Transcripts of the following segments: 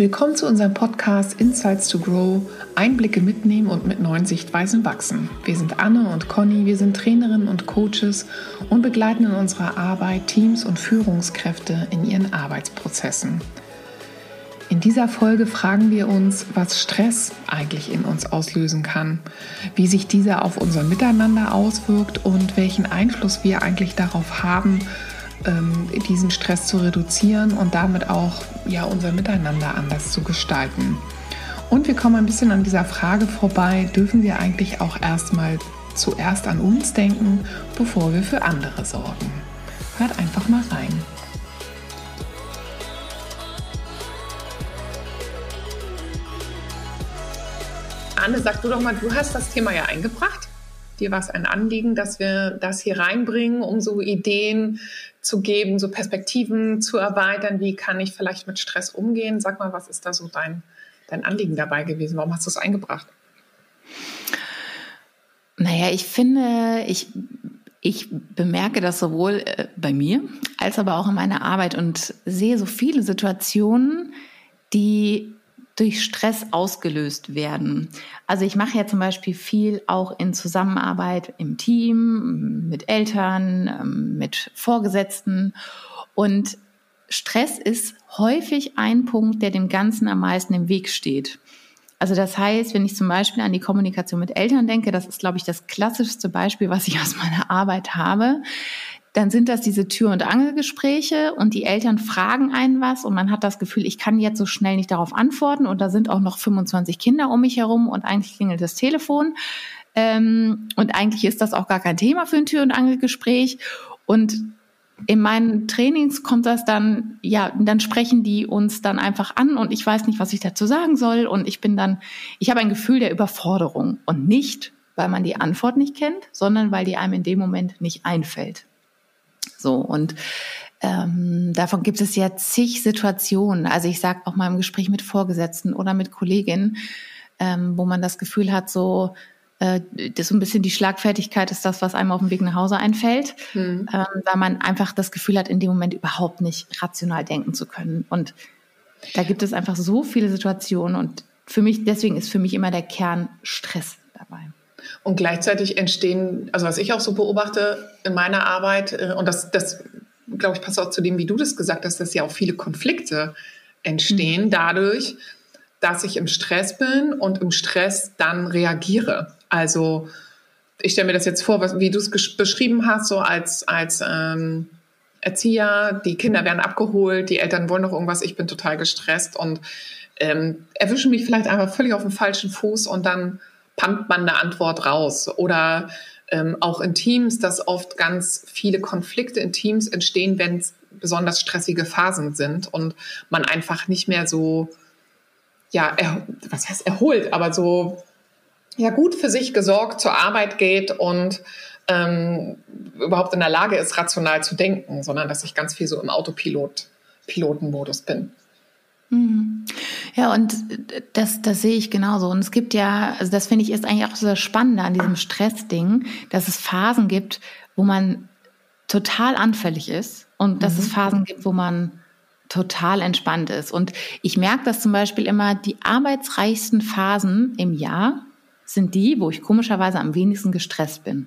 Willkommen zu unserem Podcast Insights to Grow, Einblicke mitnehmen und mit neuen Sichtweisen wachsen. Wir sind Anne und Conny, wir sind Trainerinnen und Coaches und begleiten in unserer Arbeit Teams und Führungskräfte in ihren Arbeitsprozessen. In dieser Folge fragen wir uns, was Stress eigentlich in uns auslösen kann, wie sich dieser auf unser Miteinander auswirkt und welchen Einfluss wir eigentlich darauf haben, diesen Stress zu reduzieren und damit auch unser Miteinander anders zu gestalten. Und wir kommen ein bisschen an dieser Frage vorbei, dürfen wir eigentlich auch zuerst an uns denken, bevor wir für andere sorgen? Hört einfach mal rein. Anne, sag du doch mal, du hast das Thema ja eingebracht. Dir war es ein Anliegen, dass wir das hier reinbringen, um so Ideen zu geben, so Perspektiven zu erweitern. Wie kann ich vielleicht mit Stress umgehen? Sag mal, was ist da so dein Anliegen dabei gewesen? Warum hast du es eingebracht? Naja, ich finde, ich bemerke das sowohl bei mir als aber auch in meiner Arbeit und sehe so viele Situationen, die durch Stress ausgelöst werden. Also ich mache ja zum Beispiel viel auch in Zusammenarbeit im Team, mit Eltern, mit Vorgesetzten. Und Stress ist häufig ein Punkt, der dem Ganzen am meisten im Weg steht. Also das heißt, wenn ich zum Beispiel an die Kommunikation mit Eltern denke, das ist, glaube ich, das klassischste Beispiel, was ich aus meiner Arbeit habe, dann sind das diese Tür- und Angelgespräche und die Eltern fragen einen was und man hat das Gefühl, ich kann jetzt so schnell nicht darauf antworten und da sind auch noch 25 Kinder um mich herum und eigentlich klingelt das Telefon und eigentlich ist das auch gar kein Thema für ein Tür- und Angelgespräch und in meinen Trainings kommt das dann, dann sprechen die uns dann einfach an und ich weiß nicht, was ich dazu sagen soll und ich habe ein Gefühl der Überforderung und nicht, weil man die Antwort nicht kennt, sondern weil die einem in dem Moment nicht einfällt. So, und davon gibt es ja zig Situationen. Also ich sage auch mal im Gespräch mit Vorgesetzten oder mit Kolleginnen, wo man das Gefühl hat, so ein bisschen die Schlagfertigkeit ist das, was einem auf dem Weg nach Hause einfällt, weil man einfach das Gefühl hat, in dem Moment überhaupt nicht rational denken zu können. Und da gibt es einfach so viele Situationen. Und deswegen ist für mich immer der Kern Stress dabei. Und gleichzeitig entstehen, also was ich auch so beobachte in meiner Arbeit, und das glaube ich, passt auch zu dem, wie du das gesagt hast, dass ja auch viele Konflikte entstehen dadurch, dass ich im Stress bin und im Stress dann reagiere. Also ich stelle mir das jetzt vor, wie du es beschrieben hast, so als Erzieher, die Kinder werden abgeholt, die Eltern wollen noch irgendwas, ich bin total gestresst und erwischen mich vielleicht einfach völlig auf dem falschen Fuß und dann pumpt man eine Antwort raus. Oder auch in Teams, dass oft ganz viele Konflikte in Teams entstehen, wenn es besonders stressige Phasen sind und man einfach nicht mehr so, was heißt erholt, aber so gut für sich gesorgt zur Arbeit geht und überhaupt in der Lage ist, rational zu denken, sondern dass ich ganz viel so im Autopilotenmodus bin. Ja, und das sehe ich genauso. Und es gibt also das finde ich ist eigentlich auch so das Spannende an diesem Stressding, dass es Phasen gibt, wo man total anfällig ist und dass es Phasen gibt, wo man total entspannt ist. Und ich merke das zum Beispiel immer, die arbeitsreichsten Phasen im Jahr sind die, wo ich komischerweise am wenigsten gestresst bin,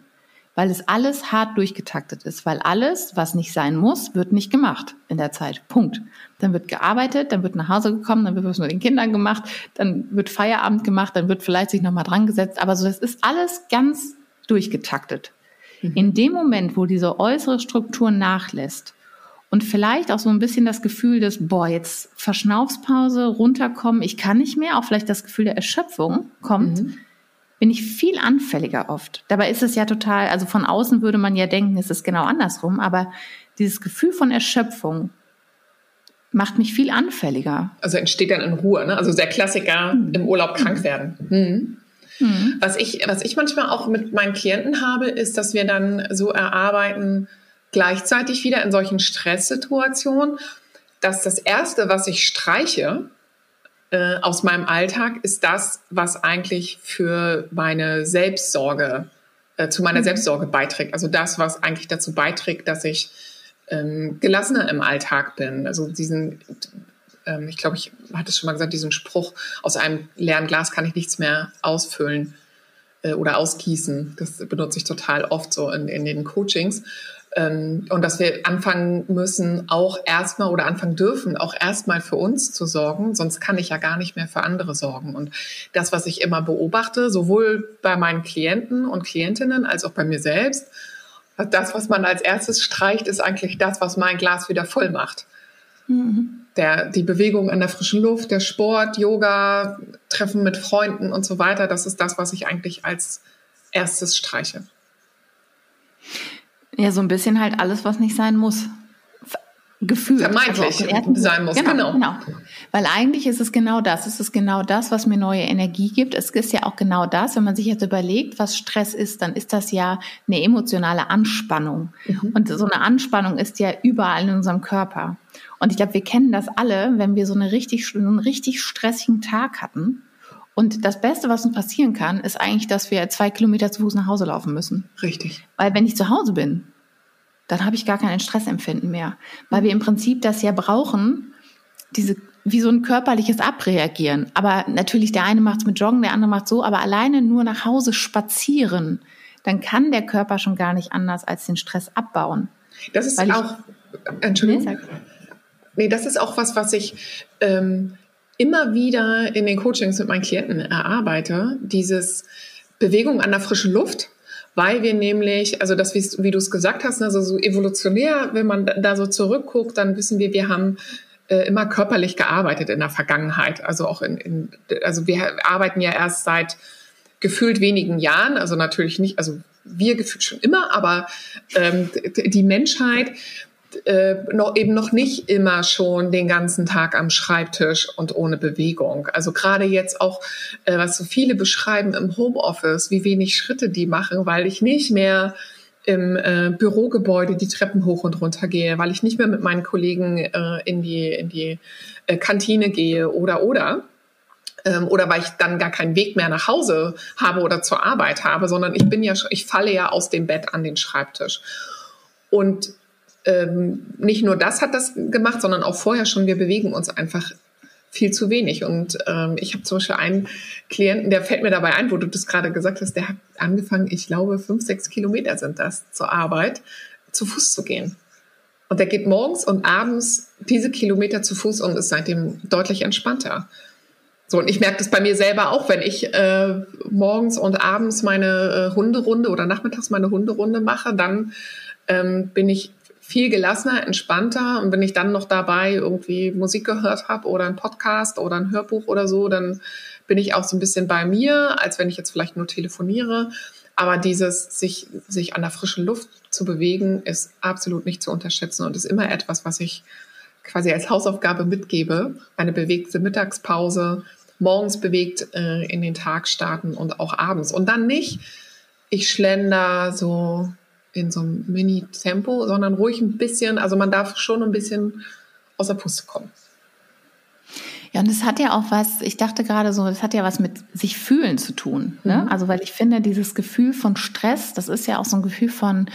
weil es alles hart durchgetaktet ist, weil alles, was nicht sein muss, wird nicht gemacht in der Zeit, Punkt. Dann wird gearbeitet, dann wird nach Hause gekommen, dann wird was mit den Kindern gemacht, dann wird Feierabend gemacht, dann wird vielleicht sich nochmal dran gesetzt, aber so, das ist alles ganz durchgetaktet. In dem Moment, wo diese äußere Struktur nachlässt und vielleicht auch so ein bisschen das Gefühl des, jetzt Verschnaufspause, runterkommen, ich kann nicht mehr, auch vielleicht das Gefühl der Erschöpfung kommt, bin ich viel anfälliger oft. Dabei ist es ja total, also von außen würde man ja denken, es ist genau andersrum, aber dieses Gefühl von Erschöpfung macht mich viel anfälliger. Also entsteht dann in Ruhe, ne? Also der Klassiker, im Urlaub krank werden. Was ich manchmal auch mit meinen Klienten habe, ist, dass wir dann so erarbeiten, gleichzeitig wieder in solchen Stresssituationen, dass das Erste, was ich streiche, aus meinem Alltag ist das, was eigentlich für meine Selbstsorge, zu meiner Selbstsorge beiträgt. Also das, was eigentlich dazu beiträgt, dass ich gelassener im Alltag bin. Also diesen ich glaube, ich hatte es schon mal gesagt, diesen Spruch, aus einem leeren Glas kann ich nichts mehr ausfüllen oder ausgießen. Das benutze ich total oft so in den Coachings. Und dass wir anfangen müssen, auch erstmal oder anfangen dürfen, auch erstmal für uns zu sorgen, sonst kann ich ja gar nicht mehr für andere sorgen. Und das, was ich immer beobachte, sowohl bei meinen Klienten und Klientinnen als auch bei mir selbst, das, was man als erstes streicht, ist eigentlich das, was mein Glas wieder voll macht. Mhm. Die Bewegung in der frischen Luft, der Sport, Yoga, Treffen mit Freunden und so weiter, das ist das, was ich eigentlich als erstes streiche. Ja, so ein bisschen halt alles, was nicht sein muss. Gefühlt. Vermeintlich also sein muss, genau. Weil eigentlich ist es genau das. Es ist genau das, was mir neue Energie gibt. Es ist ja auch genau das, wenn man sich jetzt überlegt, was Stress ist, dann ist das ja eine emotionale Anspannung. Mhm. Und so eine Anspannung ist ja überall in unserem Körper. Und ich glaube, wir kennen das alle, wenn wir so einen richtig stressigen Tag hatten. Und das Beste, was uns passieren kann, ist eigentlich, dass wir 2 Kilometer zu Fuß nach Hause laufen müssen. Richtig. Weil wenn ich zu Hause bin, dann habe ich gar kein Stressempfinden mehr. Weil wir im Prinzip das ja brauchen, wie so ein körperliches Abreagieren. Aber natürlich, der eine macht es mit Joggen, der andere macht so. Aber alleine nur nach Hause spazieren, dann kann der Körper schon gar nicht anders als den Stress abbauen. Das ist auch, Entschuldigung. Nee, das ist auch was ich immer wieder in den Coachings mit meinen Klienten erarbeite, dieses Bewegung an der frischen Luft, weil wir nämlich, also das, wie du es gesagt hast, also so evolutionär, wenn man da so zurückguckt, dann wissen wir haben immer körperlich gearbeitet in der Vergangenheit. Also auch also wir arbeiten ja erst seit gefühlt wenigen Jahren, also natürlich nicht, also wir gefühlt schon immer, aber die Menschheit noch nicht immer schon den ganzen Tag am Schreibtisch und ohne Bewegung. Also gerade jetzt auch, was so viele beschreiben im Homeoffice, wie wenig Schritte die machen, weil ich nicht mehr im Bürogebäude die Treppen hoch und runter gehe, weil ich nicht mehr mit meinen Kollegen in die Kantine gehe oder. Oder weil ich dann gar keinen Weg mehr nach Hause habe oder zur Arbeit habe, sondern ich falle ja aus dem Bett an den Schreibtisch. Und nicht nur das hat das gemacht, sondern auch vorher schon, wir bewegen uns einfach viel zu wenig. Und ich habe zum Beispiel einen Klienten, der fällt mir dabei ein, wo du das gerade gesagt hast, der hat angefangen, ich glaube 5-6 Kilometer sind das, zur Arbeit zu Fuß zu gehen. Und der geht morgens und abends diese Kilometer zu Fuß und ist seitdem deutlich entspannter. So, und ich merke das bei mir selber auch, wenn ich morgens und abends meine Hunderunde oder nachmittags meine Hunderunde mache, dann bin ich viel gelassener, entspannter, und wenn ich dann noch dabei irgendwie Musik gehört habe oder einen Podcast oder ein Hörbuch oder so, dann bin ich auch so ein bisschen bei mir, als wenn ich jetzt vielleicht nur telefoniere. Aber dieses sich an der frischen Luft zu bewegen, ist absolut nicht zu unterschätzen und ist immer etwas, was ich quasi als Hausaufgabe mitgebe. Eine bewegte Mittagspause, morgens bewegt in den Tag starten und auch abends. Und dann nicht, ich schlender so in so einem Mini-Tempo, sondern ruhig ein bisschen, also man darf schon ein bisschen aus der Puste kommen. Ja, und es hat ja auch was, ich dachte gerade so, es hat ja was mit sich fühlen zu tun. Ne? Mhm. Also weil ich finde, dieses Gefühl von Stress, das ist ja auch so ein Gefühl von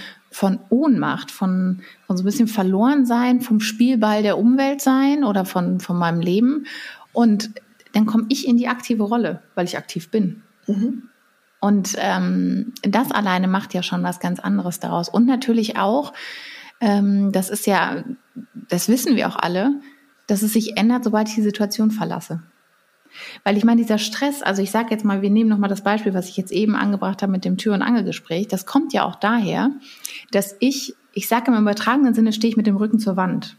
Ohnmacht, von so ein bisschen verloren sein, vom Spielball der Umwelt sein oder von meinem Leben. Und dann komme ich in die aktive Rolle, weil ich aktiv bin. Mhm. Und das alleine macht ja schon was ganz anderes daraus. Und natürlich auch, das ist ja, das wissen wir auch alle, dass es sich ändert, sobald ich die Situation verlasse. Weil ich meine, dieser Stress, also ich sage jetzt mal, wir nehmen nochmal das Beispiel, was ich jetzt eben angebracht habe mit dem Tür- und Angelgespräch, das kommt ja auch daher, dass ich sage im übertragenen Sinne, stehe ich mit dem Rücken zur Wand.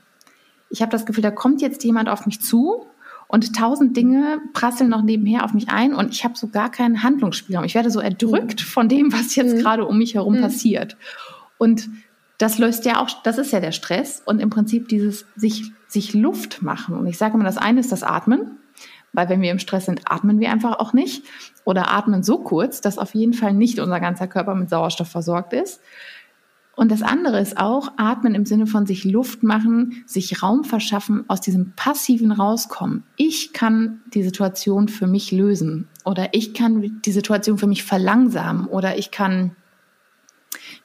Ich habe das Gefühl, da kommt jetzt jemand auf mich zu, und 1000 Dinge prasseln noch nebenher auf mich ein und ich habe so gar keinen Handlungsspielraum. Ich werde so erdrückt von dem, was jetzt gerade um mich herum passiert. Und das löst ja auch, das ist ja der Stress und im Prinzip dieses sich Luft machen. Und ich sage immer, das eine ist das Atmen, weil wenn wir im Stress sind, atmen wir einfach auch nicht oder atmen so kurz, dass auf jeden Fall nicht unser ganzer Körper mit Sauerstoff versorgt ist. Und das andere ist auch atmen im Sinne von sich Luft machen, sich Raum verschaffen, aus diesem Passiven rauskommen. Ich kann die Situation für mich lösen oder ich kann die Situation für mich verlangsamen oder ich kann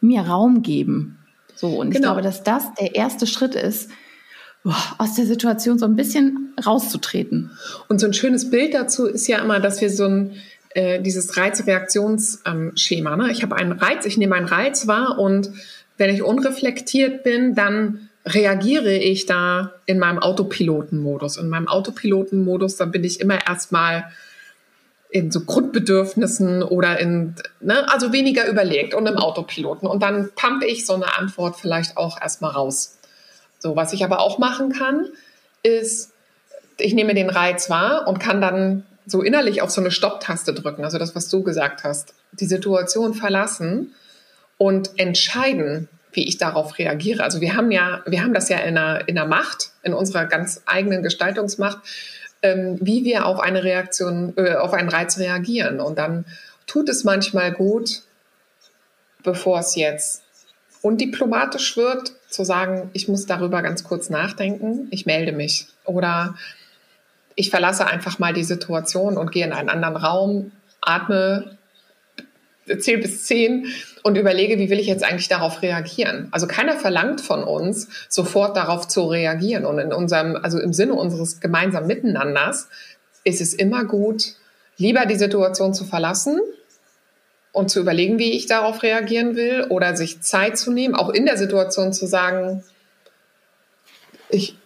mir Raum geben. So, und ich glaube, dass das der erste Schritt ist, aus der Situation so ein bisschen rauszutreten. Und so ein schönes Bild dazu ist ja immer, dass wir so ein dieses Reiz-Reaktionsschema. Ne? Ich habe einen Reiz, ich nehme einen Reiz wahr und wenn ich unreflektiert bin, dann reagiere ich da in meinem Autopilotenmodus. In meinem Autopilotenmodus, dann bin ich immer erstmal in so Grundbedürfnissen oder in, ne, also weniger überlegt und im Autopiloten. Und dann pumpe ich so eine Antwort vielleicht auch erstmal raus. So, was ich aber auch machen kann, ist, ich nehme den Reiz wahr und kann dann so innerlich auf so eine Stopptaste drücken, also das, was du gesagt hast, die Situation verlassen und entscheiden, wie ich darauf reagiere. Also wir haben das ja in der Macht, in unserer ganz eigenen Gestaltungsmacht, wie wir auf eine Reaktion, auf einen Reiz reagieren. Und dann tut es manchmal gut, bevor es jetzt undiplomatisch wird, zu sagen, ich muss darüber ganz kurz nachdenken, ich melde mich oder ich verlasse einfach mal die Situation und gehe in einen anderen Raum, atme, zähle bis 10 und überlege, wie will ich jetzt eigentlich darauf reagieren. Also keiner verlangt von uns, sofort darauf zu reagieren. Und in unserem, also im Sinne unseres gemeinsamen Miteinanders ist es immer gut, lieber die Situation zu verlassen und zu überlegen, wie ich darauf reagieren will oder sich Zeit zu nehmen, auch in der Situation zu sagen, ich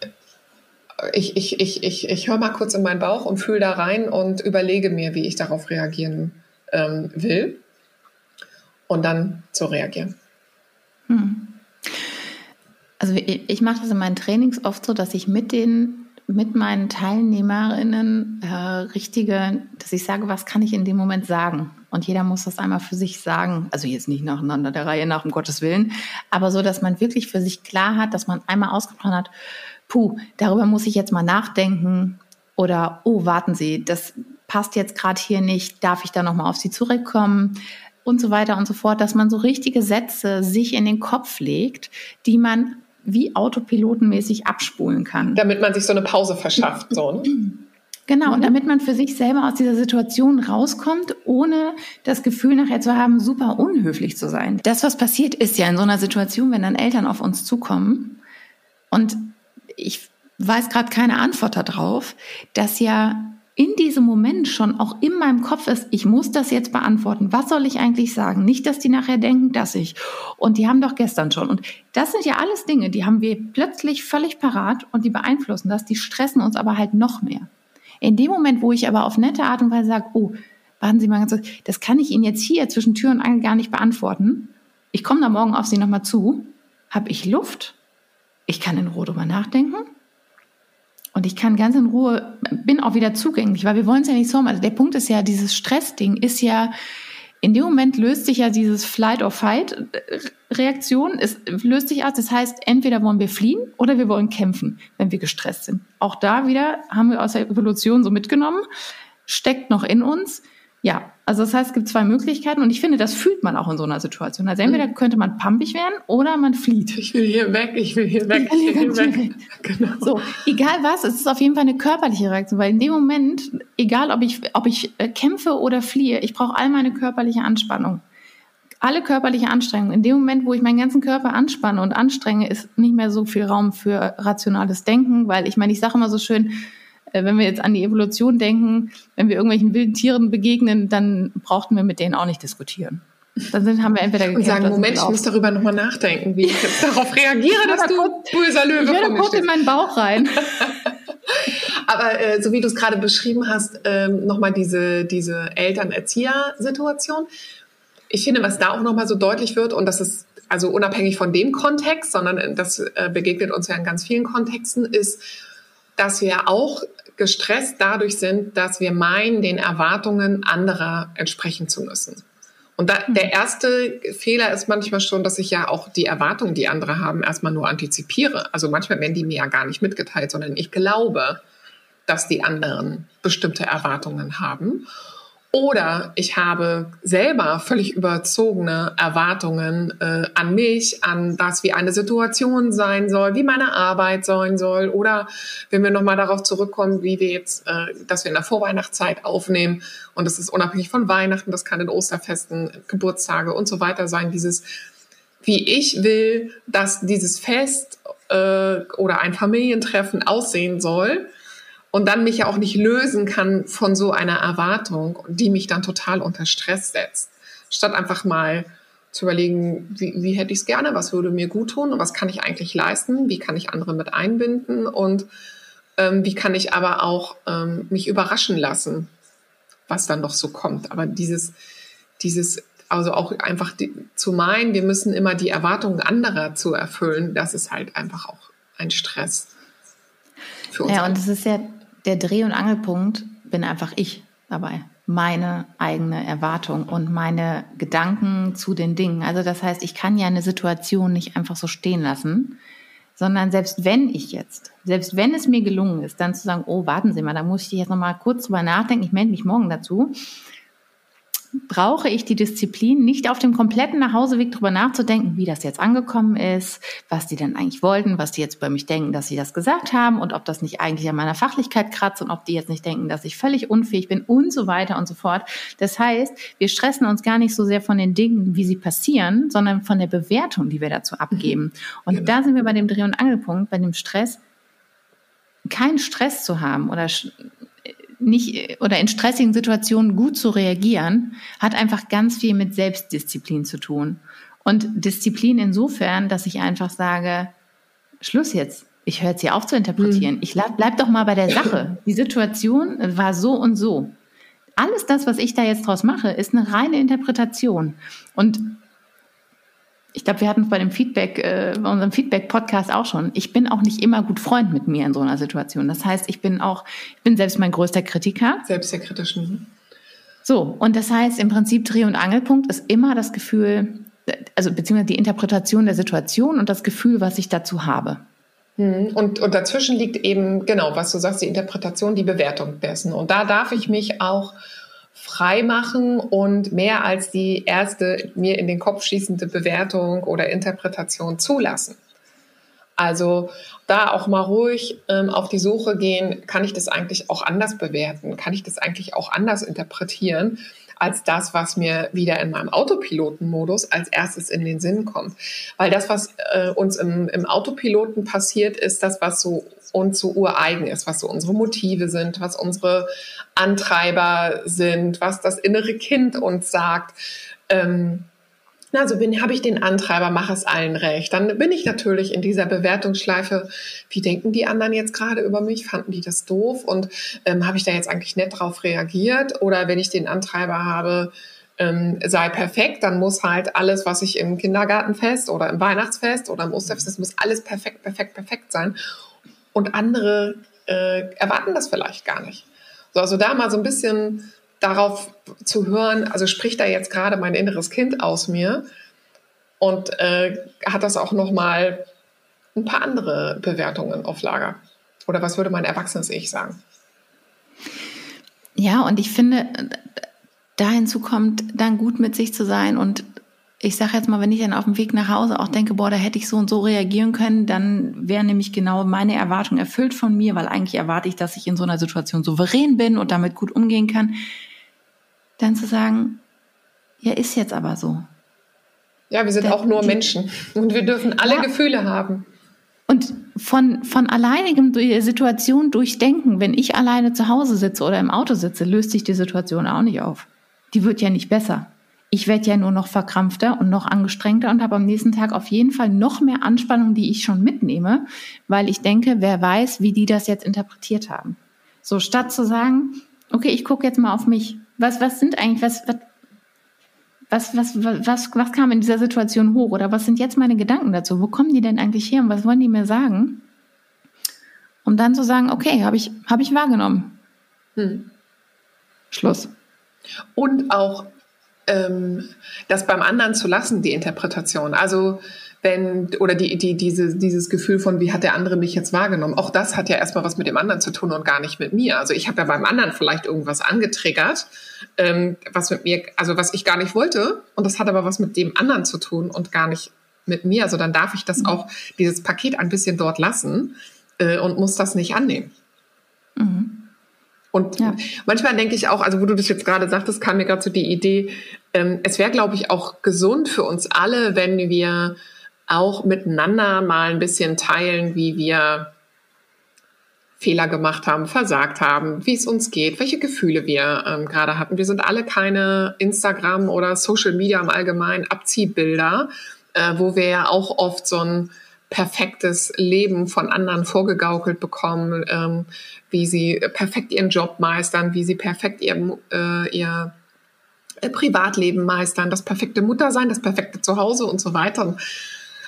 höre mal kurz in meinen Bauch und fühle da rein und überlege mir, wie ich darauf reagieren will und dann zu reagieren. Also ich mache das in meinen Trainings oft so, dass ich mit meinen TeilnehmerInnen dass ich sage, was kann ich in dem Moment sagen? Und jeder muss das einmal für sich sagen. Also jetzt nicht nacheinander der Reihe nach, um Gottes Willen, aber so, dass man wirklich für sich klar hat, dass man einmal ausgesprochen hat, puh, darüber muss ich jetzt mal nachdenken oder, oh, warten Sie, das passt jetzt gerade hier nicht, darf ich da nochmal auf Sie zurückkommen und so weiter und so fort, dass man so richtige Sätze sich in den Kopf legt, die man wie autopilotenmäßig abspulen kann. Damit man sich so eine Pause verschafft, so, ne? Genau, und damit man für sich selber aus dieser Situation rauskommt, ohne das Gefühl nachher zu haben, super unhöflich zu sein. Das, was passiert, ist ja in so einer Situation, wenn dann Eltern auf uns zukommen und ich weiß gerade keine Antwort darauf, dass ja in diesem Moment schon auch in meinem Kopf ist, ich muss das jetzt beantworten. Was soll ich eigentlich sagen? Nicht, dass die nachher denken, dass ich. Und die haben doch gestern schon. Und das sind ja alles Dinge, die haben wir plötzlich völlig parat und die beeinflussen das, die stressen uns aber halt noch mehr. In dem Moment, wo ich aber auf nette Art und Weise sage, oh, warten Sie mal ganz kurz, das kann ich Ihnen jetzt hier zwischen Tür und Angel gar nicht beantworten. Ich komme da morgen auf Sie nochmal zu. Habe ich Luft? Ich kann in Ruhe drüber nachdenken und ich kann ganz in Ruhe, bin auch wieder zugänglich, weil wir wollen es ja nicht so. Also der Punkt ist ja, dieses Stressding ist ja, in dem Moment löst sich ja dieses Flight-or-Fight-Reaktion, es löst sich aus. Das heißt, entweder wollen wir fliehen oder wir wollen kämpfen, wenn wir gestresst sind. Auch da wieder haben wir aus der Evolution so mitgenommen, steckt noch in uns. Ja, also das heißt, es gibt zwei Möglichkeiten und ich finde, das fühlt man auch in so einer Situation. Also entweder könnte man pumpig werden oder man flieht. Ich will hier weg. Genau. So, egal was, es ist auf jeden Fall eine körperliche Reaktion, weil in dem Moment, egal ob ich kämpfe oder fliehe, ich brauche all meine körperliche Anspannung. Alle körperliche Anstrengung. In dem Moment, wo ich meinen ganzen Körper anspanne und anstrenge, ist nicht mehr so viel Raum für rationales Denken, weil ich meine, ich sage immer so schön, wenn wir jetzt an die Evolution denken, wenn wir irgendwelchen wilden Tieren begegnen, dann brauchten wir mit denen auch nicht diskutieren. Dann haben wir entweder gekämpft und sagen, Moment, ich muss darüber nochmal nachdenken, wie ich jetzt darauf reagiere, dass du böser Löwe vor mir stehst. Ich werde kurz in meinen Bauch rein. Aber so wie du es gerade beschrieben hast, nochmal diese Eltern-Erzieher-Situation. Ich finde, was da auch nochmal so deutlich wird, und das ist also unabhängig von dem Kontext, sondern das begegnet uns ja in ganz vielen Kontexten, ist, dass wir auch gestresst dadurch sind, dass wir meinen, den Erwartungen anderer entsprechen zu müssen. Und der erste Fehler ist manchmal schon, dass ich ja auch die Erwartungen, die andere haben, erstmal nur antizipiere. Also manchmal werden die mir ja gar nicht mitgeteilt, sondern ich glaube, dass die anderen bestimmte Erwartungen haben. Oder ich habe selber völlig überzogene Erwartungen an mich, an das, wie eine Situation sein soll, wie meine Arbeit sein soll. Oder wenn wir nochmal darauf zurückkommen, wie wir jetzt, dass wir in der Vorweihnachtszeit aufnehmen. Und das ist unabhängig von Weihnachten, das kann in Osterfesten, Geburtstage und so weiter sein. Dieses, wie ich will, dass dieses Fest oder ein Familientreffen aussehen soll und dann mich ja auch nicht lösen kann von so einer Erwartung, die mich dann total unter Stress setzt. Statt einfach mal zu überlegen, wie hätte ich es gerne, was würde mir gut tun und was kann ich eigentlich leisten, wie kann ich andere mit einbinden und wie kann ich aber auch mich überraschen lassen, was dann noch so kommt. Aber dieses also auch einfach zu meinen, wir müssen immer die Erwartungen anderer zu erfüllen, das ist halt einfach auch ein Stress für uns. Ja, und es ist ja der Dreh- und Angelpunkt, bin einfach ich dabei. Meine eigene Erwartung und meine Gedanken zu den Dingen. Also das heißt, ich kann ja eine Situation nicht einfach so stehen lassen, sondern selbst wenn es mir gelungen ist, dann zu sagen, oh, warten Sie mal, da muss ich jetzt nochmal kurz drüber nachdenken, ich melde mich morgen dazu, brauche ich die Disziplin, nicht auf dem kompletten Nachhauseweg drüber nachzudenken, wie das jetzt angekommen ist, was die denn eigentlich wollten, was die jetzt über mich denken, dass sie das gesagt haben und ob das nicht eigentlich an meiner Fachlichkeit kratzt und ob die jetzt nicht denken, dass ich völlig unfähig bin und so weiter und so fort. Das heißt, wir stressen uns gar nicht so sehr von den Dingen, wie sie passieren, sondern von der Bewertung, die wir dazu abgeben. Und genau, da sind wir bei dem Dreh- und Angelpunkt, bei dem Stress, keinen Stress zu haben oder nicht oder in stressigen Situationen gut zu reagieren, hat einfach ganz viel mit Selbstdisziplin zu tun. Und Disziplin insofern, dass ich einfach sage, Schluss jetzt, ich höre jetzt hier auf zu interpretieren. Ich bleib doch mal bei der Sache. Die Situation war so und so. Alles das, was ich da jetzt draus mache, ist eine reine Interpretation. Und ich glaube, wir hatten es bei unserem Feedback-Podcast auch schon. Ich bin auch nicht immer gut Freund mit mir in so einer Situation. Das heißt, ich bin selbst mein größter Kritiker. Selbst sehr kritisch. So, und das heißt, im Prinzip Dreh- und Angelpunkt ist immer das Gefühl, also beziehungsweise die Interpretation der Situation und das Gefühl, was ich dazu habe. Und dazwischen liegt eben, genau, was du sagst, die Interpretation, die Bewertung dessen. Und da darf ich mich auch frei machen und mehr als die erste mir in den Kopf schießende Bewertung oder Interpretation zulassen. Also da auch mal ruhig auf die Suche gehen, kann ich das eigentlich auch anders bewerten? Kann ich das eigentlich auch anders interpretieren als das, was mir wieder in meinem Autopilotenmodus als erstes in den Sinn kommt? Weil das, was uns im Autopiloten passiert, ist das, was so uns so ureigen ist, was so unsere Motive sind, was unsere Antreiber sind, was das innere Kind uns sagt. Habe ich den Antreiber, mache es allen recht. Dann bin ich natürlich in dieser Bewertungsschleife, wie denken die anderen jetzt gerade über mich? Fanden die das doof? Und habe ich da jetzt eigentlich nett drauf reagiert? Oder wenn ich den Antreiber habe, sei perfekt, dann muss halt alles, was ich im Kindergartenfest oder im Weihnachtsfest oder im Osterfest, das muss alles perfekt sein. Und andere erwarten das vielleicht gar nicht. So, also da mal so ein bisschen darauf zu hören, also spricht da jetzt gerade mein inneres Kind aus mir und hat das auch nochmal ein paar andere Bewertungen auf Lager? Oder was würde mein erwachsenes Ich sagen? Ja, und ich finde, da hinzu kommt, dann gut mit sich zu sein und ich sage jetzt mal, wenn ich dann auf dem Weg nach Hause auch denke, boah, da hätte ich so und so reagieren können, dann wäre nämlich genau meine Erwartung erfüllt von mir, weil eigentlich erwarte ich, dass ich in so einer Situation souverän bin und damit gut umgehen kann. Dann zu sagen, ja, ist jetzt aber so. Ja, wir sind auch nur Menschen und wir dürfen alle Gefühle haben. Und von alleinigem Situation durchdenken, wenn ich alleine zu Hause sitze oder im Auto sitze, löst sich die Situation auch nicht auf. Die wird ja nicht besser. Ich werde ja nur noch verkrampfter und noch angestrengter und habe am nächsten Tag auf jeden Fall noch mehr Anspannung, die ich schon mitnehme, weil ich denke, wer weiß, wie die das jetzt interpretiert haben. So, statt zu sagen, okay, ich gucke jetzt mal auf mich. Was kam in dieser Situation hoch? Oder was sind jetzt meine Gedanken dazu? Wo kommen die denn eigentlich her und was wollen die mir sagen? Um dann zu sagen, okay, hab ich wahrgenommen. Schluss. Und auch das beim anderen zu lassen, die Interpretation. Also wenn, oder dieses Gefühl von, wie hat der andere mich jetzt wahrgenommen? Auch das hat ja erstmal was mit dem anderen zu tun und gar nicht mit mir. Also ich habe ja beim anderen vielleicht irgendwas angetriggert, was mit mir, also was ich gar nicht wollte. Und das hat aber was mit dem anderen zu tun und gar nicht mit mir. Also dann darf ich das auch, dieses Paket ein bisschen dort lassen und muss das nicht annehmen. Mhm. Und manchmal denke ich auch, also wo du das jetzt gerade sagtest, kam mir gerade so die Idee, es wäre, glaube ich, auch gesund für uns alle, wenn wir auch miteinander mal ein bisschen teilen, wie wir Fehler gemacht haben, versagt haben, wie es uns geht, welche Gefühle wir gerade hatten. Wir sind alle keine Instagram oder Social Media im Allgemeinen Abziehbilder, wo wir ja auch oft so ein perfektes Leben von anderen vorgegaukelt bekommen, wie sie perfekt ihren Job meistern, wie sie perfekt ihr Privatleben meistern, das perfekte Muttersein, das perfekte Zuhause und so weiter. Und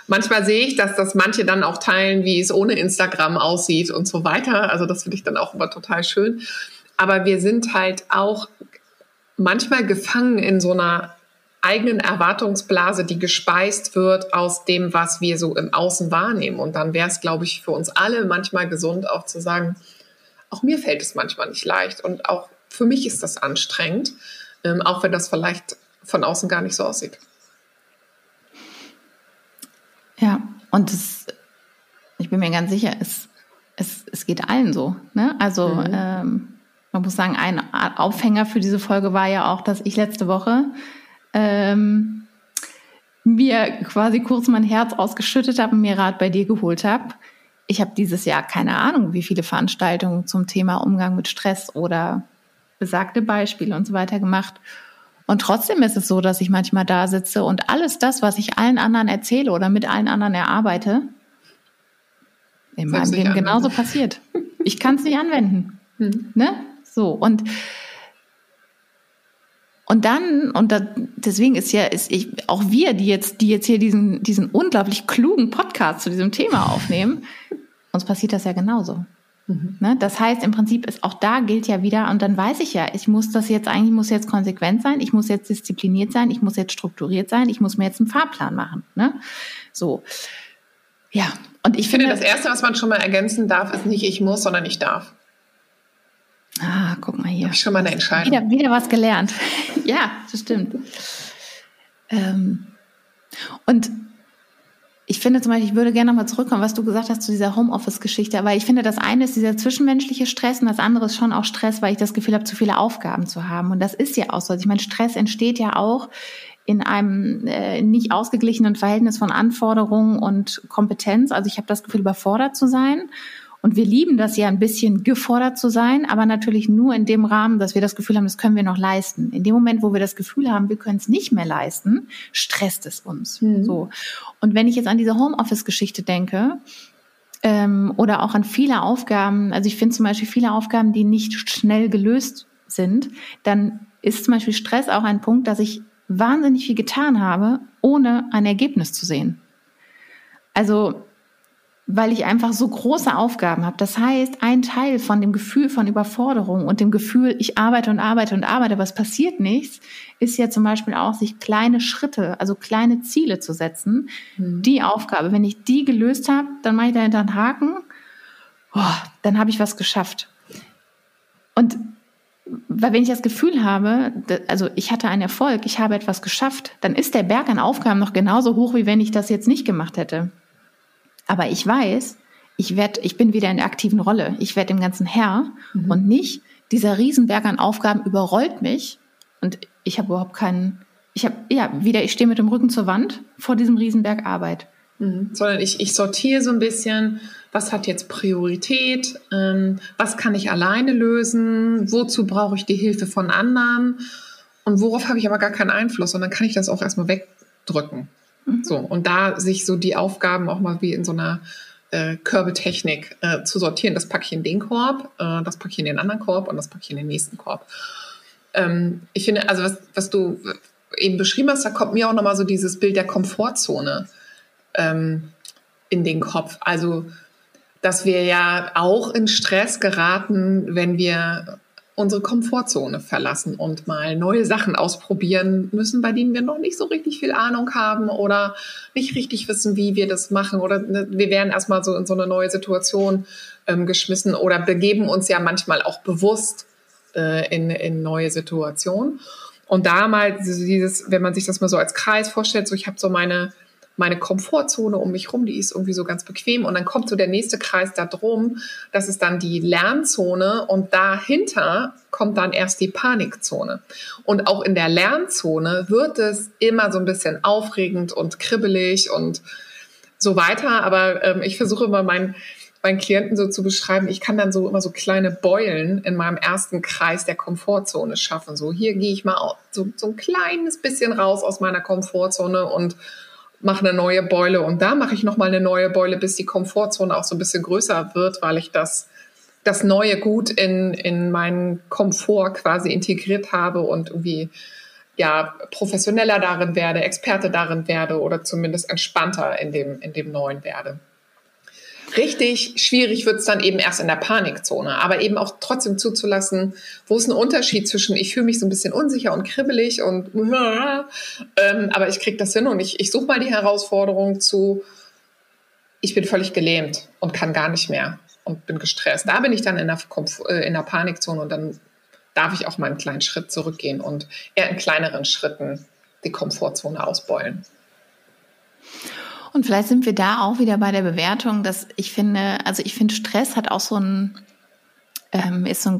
manchmal sehe ich, dass das manche dann auch teilen, wie es ohne Instagram aussieht und so weiter. Also das finde ich dann auch immer total schön. Aber wir sind halt auch manchmal gefangen in so einer eigenen Erwartungsblase, die gespeist wird aus dem, was wir so im Außen wahrnehmen. Und dann wäre es, glaube ich, für uns alle manchmal gesund, auch zu sagen, auch mir fällt es manchmal nicht leicht und auch für mich ist das anstrengend, auch wenn das vielleicht von außen gar nicht so aussieht. Ja, und ich bin mir ganz sicher, es geht allen so. Ne? Also man muss sagen, ein Aufhänger für diese Folge war ja auch, dass ich letzte Woche mir quasi kurz mein Herz ausgeschüttet habe und mir Rat bei dir geholt habe. Ich habe dieses Jahr keine Ahnung, wie viele Veranstaltungen zum Thema Umgang mit Stress oder besagte Beispiele und so weiter gemacht. Und trotzdem ist es so, dass ich manchmal da sitze und alles das, was ich allen anderen erzähle oder mit allen anderen erarbeite, in meinem Leben genauso passiert. Ich kann es nicht anwenden. Ne? So, und dann, und da, deswegen auch wir, die jetzt hier diesen unglaublich klugen Podcast zu diesem Thema aufnehmen, uns passiert das ja genauso. Mhm. Ne? Das heißt, im Prinzip ist auch da gilt ja wieder, und dann weiß ich ja, ich muss jetzt konsequent sein, ich muss jetzt diszipliniert sein, ich muss jetzt strukturiert sein, ich muss mir jetzt einen Fahrplan machen. Ne? So. Ja. Und ich finde, das Erste, was man schon mal ergänzen darf, ist nicht ich muss, sondern ich darf. Ah, guck mal hier. Habe ich schon mal eine Entscheidung. Wieder was gelernt. Ja, das stimmt. Und ich finde zum Beispiel, ich würde gerne nochmal zurückkommen, was du gesagt hast zu dieser Homeoffice-Geschichte, weil ich finde, das eine ist dieser zwischenmenschliche Stress und das andere ist schon auch Stress, weil ich das Gefühl habe, zu viele Aufgaben zu haben. Und das ist ja auch so. Ich meine, Stress entsteht ja auch in einem nicht ausgeglichenen Verhältnis von Anforderungen und Kompetenz. Also ich habe das Gefühl, überfordert zu sein. Und wir lieben das ja ein bisschen, gefordert zu sein, aber natürlich nur in dem Rahmen, dass wir das Gefühl haben, das können wir noch leisten. In dem Moment, wo wir das Gefühl haben, wir können es nicht mehr leisten, stresst es uns. Mhm. So. Und wenn ich jetzt an diese Homeoffice-Geschichte denke, oder auch an viele Aufgaben, also ich finde zum Beispiel viele Aufgaben, die nicht schnell gelöst sind, dann ist zum Beispiel Stress auch ein Punkt, dass ich wahnsinnig viel getan habe, ohne ein Ergebnis zu sehen. Also weil ich einfach so große Aufgaben habe. Das heißt, ein Teil von dem Gefühl von Überforderung und dem Gefühl, ich arbeite, aber es passiert nichts, ist ja zum Beispiel auch, sich kleine Schritte, also kleine Ziele zu setzen. Mhm. Die Aufgabe, wenn ich die gelöst habe, dann mache ich dahinter einen Haken, dann habe ich was geschafft. Und weil wenn ich das Gefühl habe, also ich hatte einen Erfolg, ich habe etwas geschafft, dann ist der Berg an Aufgaben noch genauso hoch, wie wenn ich das jetzt nicht gemacht hätte. Aber ich weiß, ich bin wieder in der aktiven Rolle. Ich werde dem Ganzen Herr und nicht dieser Riesenberg an Aufgaben überrollt mich und ich habe überhaupt keinen, ich stehe mit dem Rücken zur Wand vor diesem Riesenberg Arbeit. Mhm. Sondern ich sortiere so ein bisschen, was hat jetzt Priorität, was kann ich alleine lösen, wozu brauche ich die Hilfe von anderen und worauf habe ich aber gar keinen Einfluss und dann kann ich das auch erstmal wegdrücken. So, und da sich so die Aufgaben auch mal wie in so einer Körbetechnik zu sortieren. Das packe ich in den Korb, das packe ich in den anderen Korb und das packe ich in den nächsten Korb. Ich finde, also was du eben beschrieben hast, da kommt mir auch nochmal so dieses Bild der Komfortzone in den Kopf. Also, dass wir ja auch in Stress geraten, wenn wir unsere Komfortzone verlassen und mal neue Sachen ausprobieren müssen, bei denen wir noch nicht so richtig viel Ahnung haben oder nicht richtig wissen, wie wir das machen oder wir werden erstmal so in so eine neue Situation geschmissen oder begeben uns ja manchmal auch bewusst in neue Situationen. Und da mal dieses, wenn man sich das mal so als Kreis vorstellt, so ich habe so meine Komfortzone um mich rum, die ist irgendwie so ganz bequem und dann kommt so der nächste Kreis da drum, das ist dann die Lernzone und dahinter kommt dann erst die Panikzone. Und auch in der Lernzone wird es immer so ein bisschen aufregend und kribbelig und so weiter. Aber ich versuche immer meinen Klienten so zu beschreiben, ich kann dann so immer so kleine Beulen in meinem ersten Kreis der Komfortzone schaffen. So, hier gehe ich mal so ein kleines bisschen raus aus meiner Komfortzone und mache eine neue Beule. Und da mache ich nochmal eine neue Beule, bis die Komfortzone auch so ein bisschen größer wird, weil ich das Neue gut in meinen Komfort quasi integriert habe und irgendwie ja professioneller darin werde, Experte darin werde oder zumindest entspannter in dem Neuen werde. Richtig schwierig wird es dann eben erst in der Panikzone, aber eben auch trotzdem zuzulassen, wo ist ein Unterschied zwischen, ich fühle mich so ein bisschen unsicher und kribbelig und aber ich kriege das hin und ich suche mal die Herausforderung zu, ich bin völlig gelähmt und kann gar nicht mehr und bin gestresst. Da bin ich dann in der Panikzone und dann darf ich auch mal einen kleinen Schritt zurückgehen und eher in kleineren Schritten die Komfortzone ausbeulen. Und vielleicht sind wir da auch wieder bei der Bewertung, dass ich finde, Stress hat auch so ein, ist so ein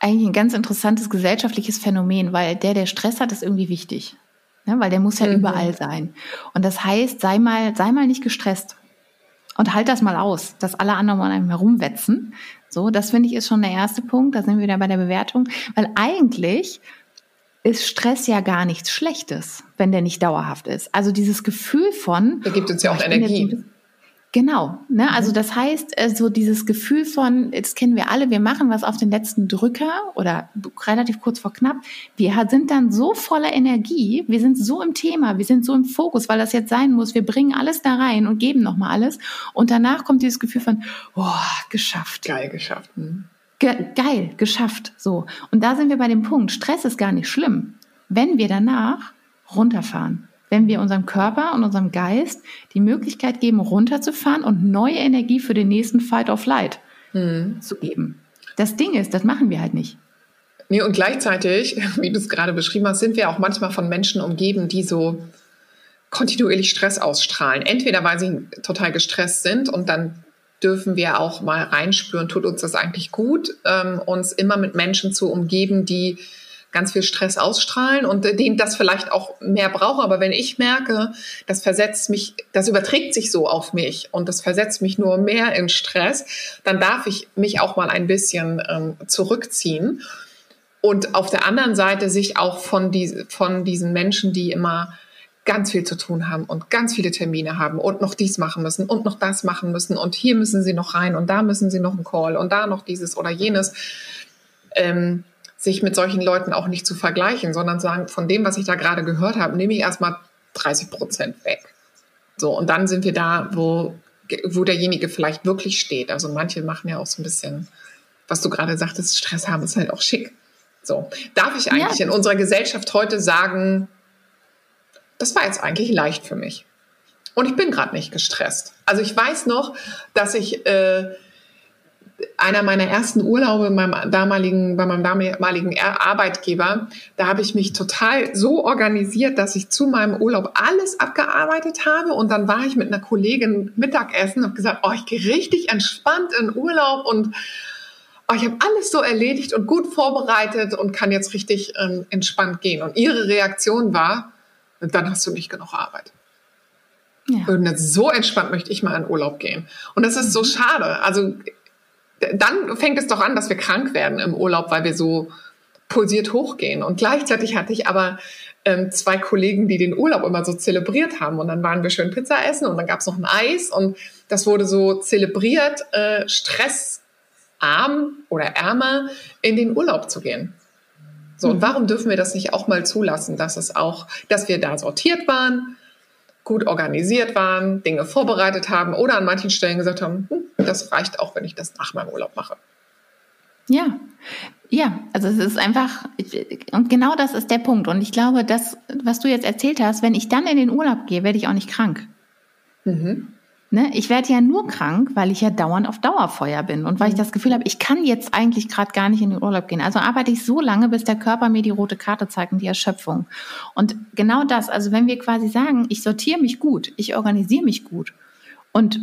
eigentlich ein ganz interessantes gesellschaftliches Phänomen, weil der Stress hat, ist irgendwie wichtig, ne? Weil der muss ja überall sein. Und das heißt, sei mal nicht gestresst und halt das mal aus, dass alle anderen an einem herumwetzen. So, das finde ich ist schon der erste Punkt, da sind wir wieder bei der Bewertung, weil eigentlich ist Stress ja gar nichts Schlechtes, wenn der nicht dauerhaft ist. Also dieses Gefühl von... Da gibt es ja auch Energie. Genau. Ne? Also das heißt, so dieses Gefühl von, jetzt kennen wir alle, wir machen was auf den letzten Drücker oder relativ kurz vor knapp. Wir sind dann so voller Energie, wir sind so im Thema, wir sind so im Fokus, weil das jetzt sein muss. Wir bringen alles da rein und geben nochmal alles. Und danach kommt dieses Gefühl von, oh, geschafft. Geil, geschafft. Geil, geschafft, so. Und da sind wir bei dem Punkt, Stress ist gar nicht schlimm, wenn wir danach runterfahren. Wenn wir unserem Körper und unserem Geist die Möglichkeit geben, runterzufahren und neue Energie für den nächsten Fight or Flight zu geben. Das Ding ist, das machen wir halt nicht. Nee, und gleichzeitig, wie du es gerade beschrieben hast, sind wir auch manchmal von Menschen umgeben, die so kontinuierlich Stress ausstrahlen. Entweder, weil sie total gestresst sind und dann dürfen wir auch mal reinspüren, tut uns das eigentlich gut, uns immer mit Menschen zu umgeben, die ganz viel Stress ausstrahlen und denen das vielleicht auch mehr braucht. Aber wenn ich merke, das versetzt mich, das überträgt sich so auf mich und das versetzt mich nur mehr in Stress, dann darf ich mich auch mal ein bisschen zurückziehen. Und auf der anderen Seite sich auch von diesen Menschen, die immer ganz viel zu tun haben und ganz viele Termine haben und noch dies machen müssen und noch das machen müssen und hier müssen sie noch rein und da müssen sie noch einen Call und da noch dieses oder jenes, sich mit solchen Leuten auch nicht zu vergleichen, sondern sagen, von dem, was ich da gerade gehört habe, nehme ich erstmal 30% weg. So, und dann sind wir da, wo derjenige vielleicht wirklich steht. Also manche machen ja auch so ein bisschen, was du gerade sagtest, Stress haben ist halt auch schick. So, darf ich eigentlich in unserer Gesellschaft heute sagen, das war jetzt eigentlich leicht für mich. Und ich bin gerade nicht gestresst. Also ich weiß noch, dass ich einer meiner ersten Urlaube bei meinem damaligen Arbeitgeber, da habe ich mich total so organisiert, dass ich zu meinem Urlaub alles abgearbeitet habe. Und dann war ich mit einer Kollegin Mittagessen und habe gesagt, oh, ich gehe richtig entspannt in Urlaub und ich habe alles so erledigt und gut vorbereitet und kann jetzt richtig entspannt gehen. Und ihre Reaktion war, dann hast du nicht genug Arbeit. Ja. Und jetzt so entspannt möchte ich mal in Urlaub gehen. Und das ist so schade. Also dann fängt es doch an, dass wir krank werden im Urlaub, weil wir so pulsiert hochgehen. Und gleichzeitig hatte ich aber zwei Kollegen, die den Urlaub immer so zelebriert haben. Und dann waren wir schön Pizza essen und dann gab es noch ein Eis. Und das wurde so zelebriert, stressarm oder ärmer in den Urlaub zu gehen. So, und warum dürfen wir das nicht auch mal zulassen, dass wir da sortiert waren, gut organisiert waren, Dinge vorbereitet haben oder an manchen Stellen gesagt haben, das reicht auch, wenn ich das nach meinem Urlaub mache. Ja, also es ist einfach, und genau das ist der Punkt. Und ich glaube, das, was du jetzt erzählt hast, wenn ich dann in den Urlaub gehe, werde ich auch nicht krank. Mhm. Ne? Ich werde ja nur krank, weil ich ja dauernd auf Dauerfeuer bin und weil ich das Gefühl habe, ich kann jetzt eigentlich gerade gar nicht in den Urlaub gehen. Also arbeite ich so lange, bis der Körper mir die rote Karte zeigt und die Erschöpfung. Und genau das, also wenn wir quasi sagen, ich sortiere mich gut, ich organisiere mich gut und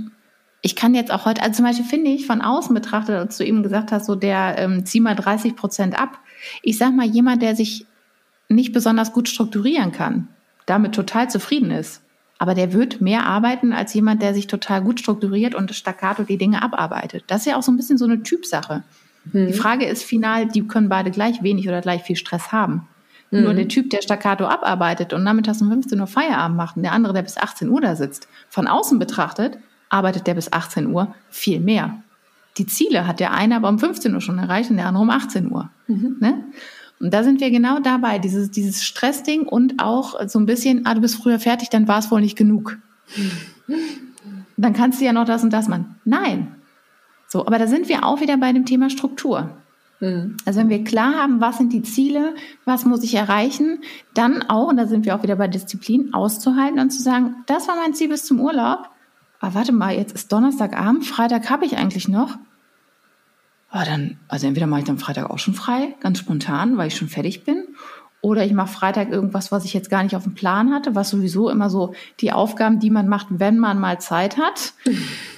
ich kann jetzt auch heute, also zum Beispiel finde ich von außen betrachtet, als du eben gesagt hast, so der zieh mal 30% ab. Ich sag mal, jemand, der sich nicht besonders gut strukturieren kann, damit total zufrieden ist, Aber der wird mehr arbeiten als jemand, der sich total gut strukturiert und staccato die Dinge abarbeitet. Das ist ja auch so ein bisschen so eine Typsache. Mhm. Die Frage ist final, die können beide gleich wenig oder gleich viel Stress haben. Mhm. Nur der Typ, der staccato abarbeitet und nachmittags um 15 Uhr Feierabend macht und der andere, der bis 18 Uhr da sitzt, von außen betrachtet, arbeitet der bis 18 Uhr viel mehr. Die Ziele hat der eine aber um 15 Uhr schon erreicht und der andere um 18 Uhr. Mhm. Ne? Und da sind wir genau dabei, dieses Stressding und auch so ein bisschen, du bist früher fertig, dann war es wohl nicht genug. Dann kannst du ja noch das und das machen. Nein. So, aber da sind wir auch wieder bei dem Thema Struktur. Mhm. Also wenn wir klar haben, was sind die Ziele, was muss ich erreichen, dann auch, und da sind wir auch wieder bei Disziplin, auszuhalten und zu sagen, das war mein Ziel bis zum Urlaub. Aber warte mal, jetzt ist Donnerstagabend, Freitag habe ich eigentlich noch. Also entweder mache ich dann Freitag auch schon frei, ganz spontan, weil ich schon fertig bin. Oder ich mache Freitag irgendwas, was ich jetzt gar nicht auf dem Plan hatte, was sowieso immer so die Aufgaben, die man macht, wenn man mal Zeit hat.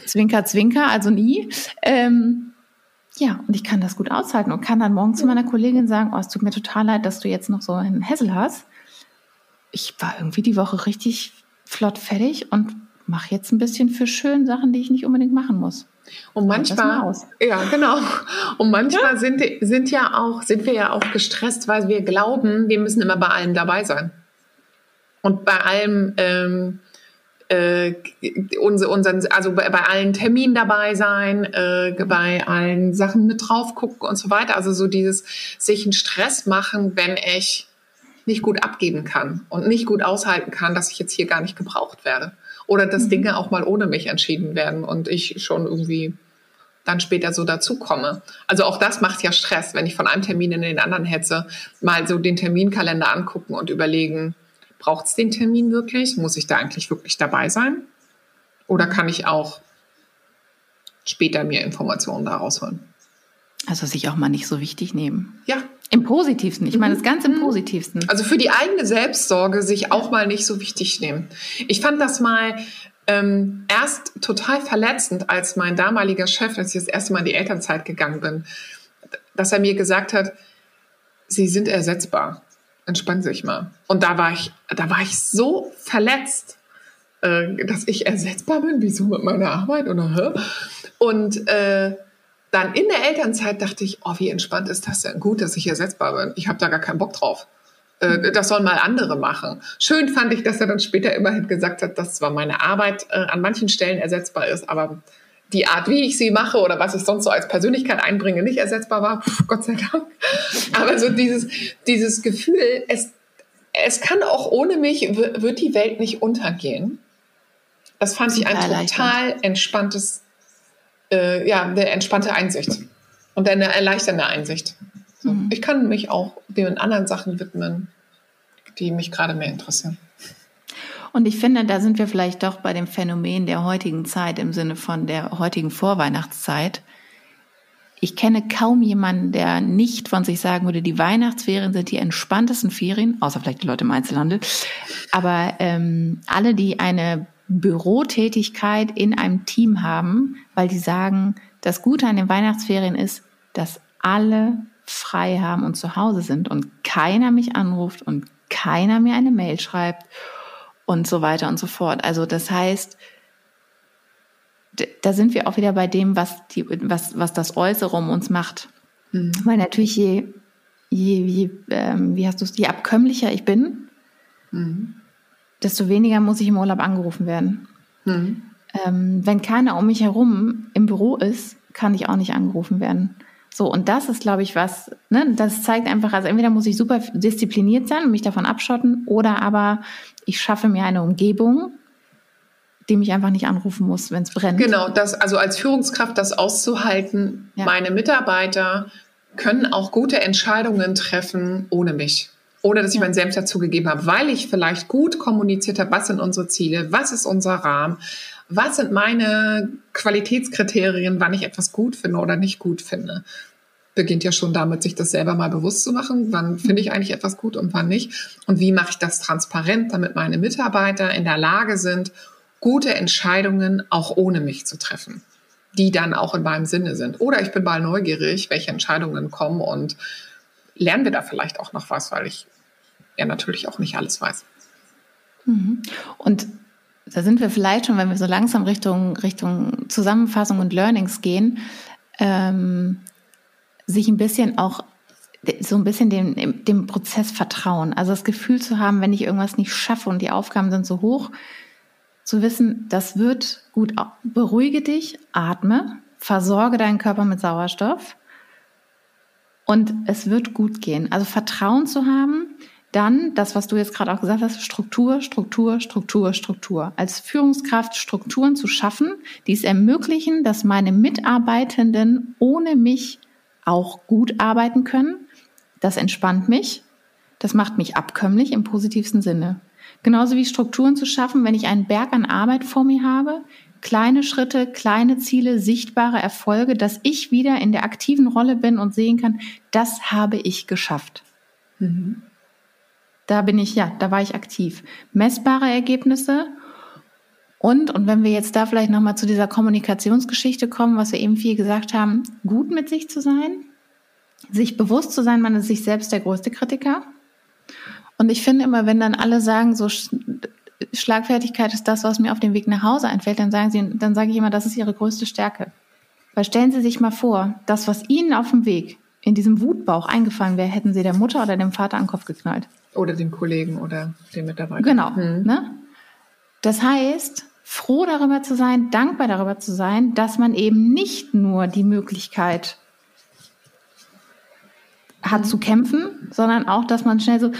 Zwinker, zwinker, also nie. Und ich kann das gut aushalten und kann dann morgen zu meiner Kollegin sagen, es tut mir total leid, dass du jetzt noch so einen Hässel hast. Ich war irgendwie die Woche richtig flott fertig und mache jetzt ein bisschen für schön Sachen, die ich nicht unbedingt machen muss. Und manchmal, sind wir ja auch gestresst, weil wir glauben, wir müssen immer bei allem dabei sein. Und bei allem, bei allen Terminen dabei sein, bei allen Sachen mit drauf gucken und so weiter. Also so dieses sich einen Stress machen, wenn ich nicht gut abgeben kann und nicht gut aushalten kann, dass ich jetzt hier gar nicht gebraucht werde. Oder dass Dinge auch mal ohne mich entschieden werden und ich schon irgendwie dann später so dazukomme. Also auch das macht ja Stress, wenn ich von einem Termin in den anderen hetze, mal so den Terminkalender angucken und überlegen, braucht es den Termin wirklich? Muss ich da eigentlich wirklich dabei sein? Oder kann ich auch später mir Informationen da rausholen? Also sich auch mal nicht so wichtig nehmen. Ja. Im Positivsten. Ich meine, das Ganze im Positivsten. Also für die eigene Selbstsorge sich auch mal nicht so wichtig nehmen. Ich fand das mal erst total verletzend, als mein damaliger Chef, als ich das erste Mal in die Elternzeit gegangen bin, dass er mir gesagt hat, Sie sind ersetzbar. Entspannen Sie sich mal. Und da war ich so verletzt, dass ich ersetzbar bin. Wieso mit meiner Arbeit? Oder? Und dann in der Elternzeit dachte ich, wie entspannt ist das denn? Gut, dass ich ersetzbar bin. Ich habe da gar keinen Bock drauf. Das sollen mal andere machen. Schön fand ich, dass er dann später immerhin gesagt hat, dass zwar meine Arbeit an manchen Stellen ersetzbar ist, aber die Art, wie ich sie mache oder was ich sonst so als Persönlichkeit einbringe, nicht ersetzbar war. Gott sei Dank. Aber so dieses Gefühl, es kann auch ohne mich, wird die Welt nicht untergehen. Das fand ich ein total entspanntes eine entspannte Einsicht und eine erleichternde Einsicht. So. Mhm. Ich kann mich auch den anderen Sachen widmen, die mich gerade mehr interessieren. Und ich finde, da sind wir vielleicht doch bei dem Phänomen der heutigen Zeit im Sinne von der heutigen Vorweihnachtszeit. Ich kenne kaum jemanden, der nicht von sich sagen würde, die Weihnachtsferien sind die entspanntesten Ferien, außer vielleicht die Leute im Einzelhandel. Aber alle, die eine Bürotätigkeit in einem Team haben, weil die sagen, das Gute an den Weihnachtsferien ist, dass alle frei haben und zu Hause sind und keiner mich anruft und keiner mir eine Mail schreibt und so weiter und so fort. Also das heißt, da sind wir auch wieder bei dem, was das Äußere um uns macht. Mhm. Weil natürlich je abkömmlicher ich bin, desto weniger muss ich im Urlaub angerufen werden. Mhm. Wenn keiner um mich herum im Büro ist, kann ich auch nicht angerufen werden. So, und das ist, glaube ich, was, ne, das zeigt einfach, also entweder muss ich super diszipliniert sein und mich davon abschotten, oder aber ich schaffe mir eine Umgebung, die mich einfach nicht anrufen muss, wenn es brennt. Genau, also als Führungskraft das auszuhalten, Meine Mitarbeiter können auch gute Entscheidungen treffen ohne mich. Oder dass ich mein Selbst dazu gegeben habe, weil ich vielleicht gut kommuniziert habe, was sind unsere Ziele, was ist unser Rahmen, was sind meine Qualitätskriterien, wann ich etwas gut finde oder nicht gut finde. Beginnt ja schon damit, sich das selber mal bewusst zu machen, wann finde ich eigentlich etwas gut und wann nicht. Und wie mache ich das transparent, damit meine Mitarbeiter in der Lage sind, gute Entscheidungen auch ohne mich zu treffen, die dann auch in meinem Sinne sind. Oder ich bin mal neugierig, welche Entscheidungen kommen und lernen wir da vielleicht auch noch was, weil ich natürlich auch nicht alles weiß. Und da sind wir vielleicht schon, wenn wir so langsam Richtung Zusammenfassung und Learnings gehen, sich ein bisschen auch so ein bisschen dem Prozess vertrauen. Also das Gefühl zu haben, wenn ich irgendwas nicht schaffe und die Aufgaben sind so hoch, zu wissen, das wird gut. Beruhige dich, atme, versorge deinen Körper mit Sauerstoff und es wird gut gehen. Also Vertrauen zu haben, dann das, was du jetzt gerade auch gesagt hast, Struktur. Als Führungskraft Strukturen zu schaffen, die es ermöglichen, dass meine Mitarbeitenden ohne mich auch gut arbeiten können. Das entspannt mich, das macht mich abkömmlich im positivsten Sinne. Genauso wie Strukturen zu schaffen, wenn ich einen Berg an Arbeit vor mir habe, kleine Schritte, kleine Ziele, sichtbare Erfolge, dass ich wieder in der aktiven Rolle bin und sehen kann, das habe ich geschafft. Mhm. Da war ich aktiv. Messbare Ergebnisse und wenn wir jetzt da vielleicht nochmal zu dieser Kommunikationsgeschichte kommen, was wir eben viel gesagt haben, gut mit sich zu sein, sich bewusst zu sein, man ist sich selbst der größte Kritiker. Und ich finde immer, wenn dann alle sagen, so Schlagfertigkeit ist das, was mir auf dem Weg nach Hause einfällt, dann sage ich immer, das ist ihre größte Stärke. Weil stellen Sie sich mal vor, das, was Ihnen auf dem Weg in diesem Wutbauch eingefallen wäre, hätten Sie der Mutter oder dem Vater an den Kopf geknallt. Oder den Kollegen oder den Mitarbeiter. Genau. Hm. Ne? Das heißt, froh darüber zu sein, dankbar darüber zu sein, dass man eben nicht nur die Möglichkeit hat zu kämpfen, sondern auch, dass man schnell so...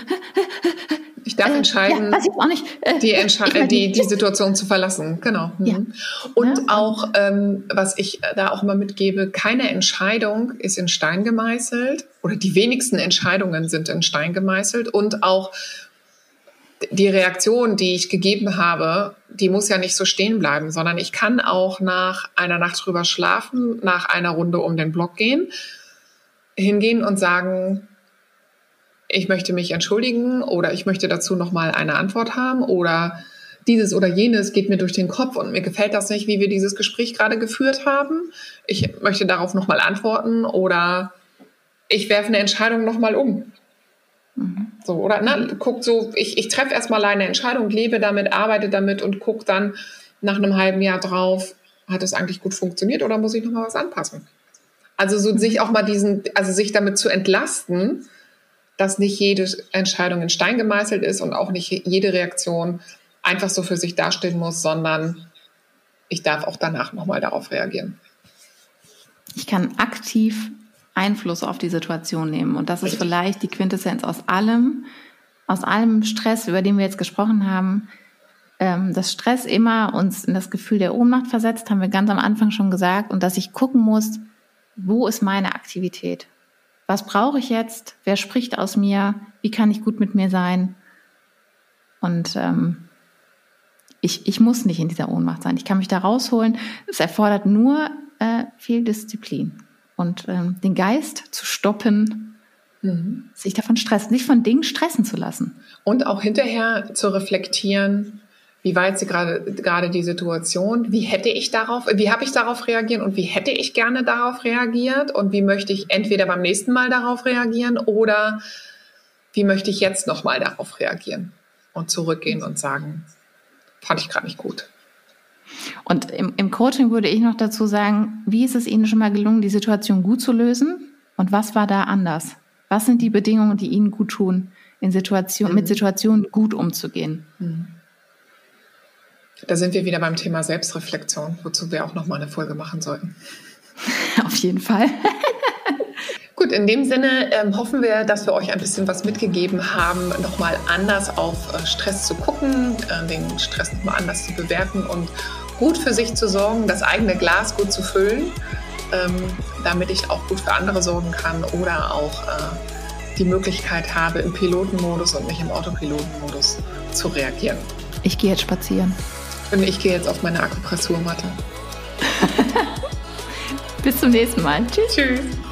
Ich darf entscheiden, ja, weiß ich auch nicht. Die Situation zu verlassen. Genau. Mhm. Ja. Und auch, was ich da auch immer mitgebe, keine Entscheidung ist in Stein gemeißelt oder die wenigsten Entscheidungen sind in Stein gemeißelt und auch die Reaktion, die ich gegeben habe, die muss ja nicht so stehen bleiben, sondern ich kann auch nach einer Nacht drüber schlafen, nach einer Runde um den Block hingehen und sagen, ich möchte mich entschuldigen oder ich möchte dazu nochmal eine Antwort haben oder dieses oder jenes geht mir durch den Kopf und mir gefällt das nicht, wie wir dieses Gespräch gerade geführt haben. Ich möchte darauf nochmal antworten oder ich werfe eine Entscheidung nochmal um. Mhm. So, oder? Ich treffe erstmal eine Entscheidung, lebe damit, arbeite damit und gucke dann nach einem halben Jahr drauf, hat es eigentlich gut funktioniert oder muss ich nochmal was anpassen? Also so sich auch mal sich damit zu entlasten, dass nicht jede Entscheidung in Stein gemeißelt ist und auch nicht jede Reaktion einfach so für sich dastehen muss, sondern ich darf auch danach nochmal darauf reagieren. Ich kann aktiv Einfluss auf die Situation nehmen und das ist vielleicht die Quintessenz aus allem Stress, über den wir jetzt gesprochen haben. Dass Stress immer uns in das Gefühl der Ohnmacht versetzt, haben wir ganz am Anfang schon gesagt und dass ich gucken muss, wo ist meine Aktivität? Was brauche ich jetzt? Wer spricht aus mir? Wie kann ich gut mit mir sein? Und ich muss nicht in dieser Ohnmacht sein. Ich kann mich da rausholen. Es erfordert nur viel Disziplin. Und den Geist zu stoppen, sich davon stressen, sich von Dingen stressen zu lassen. Und auch hinterher zu reflektieren, wie war jetzt gerade die Situation? Wie habe ich darauf reagiert und wie hätte ich gerne darauf reagiert? Und wie möchte ich entweder beim nächsten Mal darauf reagieren oder wie möchte ich jetzt nochmal darauf reagieren? Und zurückgehen und sagen, fand ich gerade nicht gut. Und im Coaching würde ich noch dazu sagen, wie ist es Ihnen schon mal gelungen, die Situation gut zu lösen? Und was war da anders? Was sind die Bedingungen, die Ihnen gut tun, mit Situationen gut umzugehen? Mhm. Da sind wir wieder beim Thema Selbstreflexion, wozu wir auch nochmal eine Folge machen sollten. Auf jeden Fall. Gut, in dem Sinne hoffen wir, dass wir euch ein bisschen was mitgegeben haben, nochmal anders auf Stress zu gucken, den Stress nochmal anders zu bewerten und gut für sich zu sorgen, das eigene Glas gut zu füllen, damit ich auch gut für andere sorgen kann oder auch die Möglichkeit habe, im Pilotenmodus und nicht im Autopilotenmodus zu reagieren. Ich gehe jetzt spazieren. Und ich gehe jetzt auf meine Akupressurmatte. Bis zum nächsten Mal. Tschüss. Tschüss.